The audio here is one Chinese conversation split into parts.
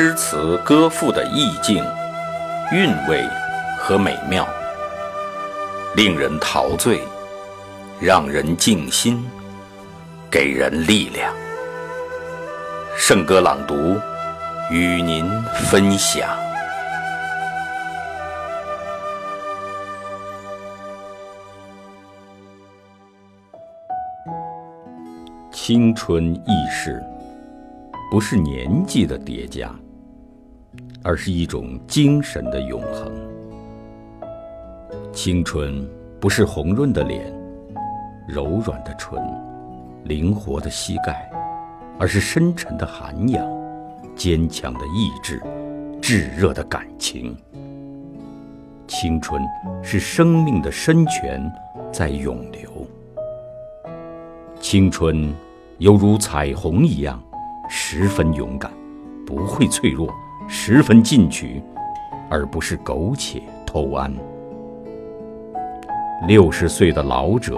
诗词歌赋的意境、韵味和美妙，令人陶醉，让人静心，给人力量。圣歌朗读与您分享。青春易逝，不是年纪的叠加，而是一种精神的永恒。青春不是红润的脸、柔软的唇、灵活的膝盖，而是深沉的涵养、坚强的意志、炙热的感情。青春是生命的深泉在涌流。青春犹如彩虹一样，十分勇敢，不会脆弱，十分进取，而不是苟且偷安。60岁的老者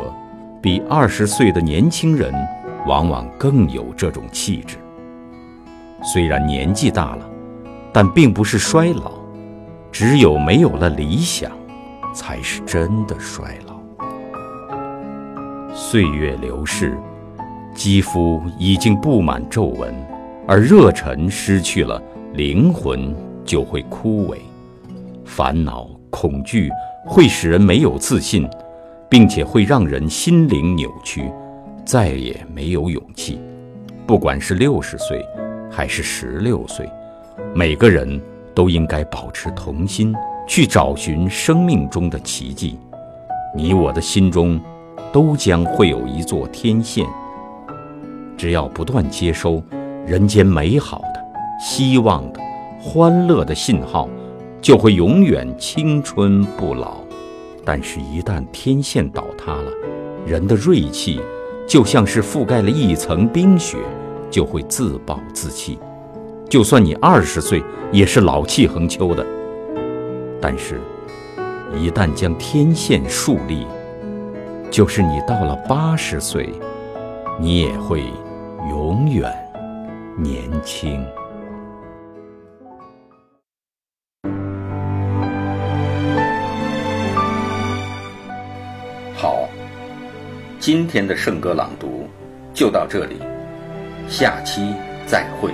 比20岁的年轻人往往更有这种气质。虽然年纪大了，但并不是衰老，只有没有了理想，才是真的衰老。岁月流逝，肌肤已经布满皱纹，而热忱失去了，灵魂就会枯萎。烦恼、恐惧会使人没有自信，并且会让人心灵扭曲，再也没有勇气。不管是60岁还是16岁，每个人都应该保持童心，去找寻生命中的奇迹。你我的心中都将会有一座天线，只要不断接收人间美好的、希望的、欢乐的信号，就会永远青春不老。但是一旦天线倒塌了，人的锐气就像是覆盖了一层冰雪，就会自暴自弃。就算你20岁也是老气横秋的，但是一旦将天线树立，就是你到了80岁，你也会永远年轻。好，今天的圣歌朗读就到这里，下期再会。